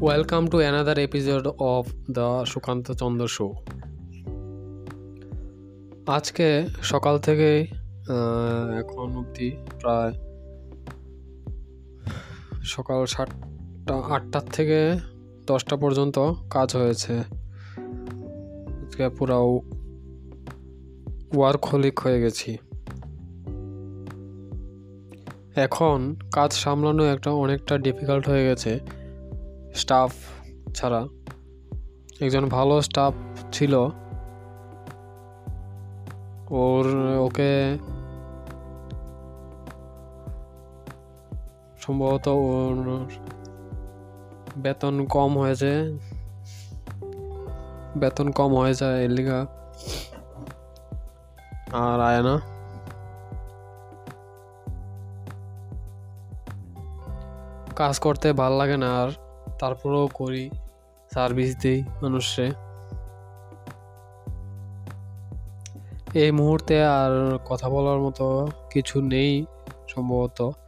Welcome to another episode of the Sukant Chandra show. আজকে সকাল থেকে এখন অবধি প্রায় সকাল 8টার থেকে 10টা পর্যন্ত কাজ হয়েছে। আজকে পুরো ওয়ার্কহোলিক হয়ে গেছি। এখন কাজ সামলানো অনেকটা ডিফিকাল্ট হয়ে গেছে। স্টাফ ছাড়া একজন ভালো স্টাফ ছিল, ওকে সম্ভবত ওর বেতন কম হয়েছে এর লিগা আর আয় না। কাজ করতে ভাল লাগে না, আর তারপরেও করি, সার্ভিস দিই মানুষে। এই মুহূর্তে আর কথা বলার মতো কিছু নেই সম্ভবত।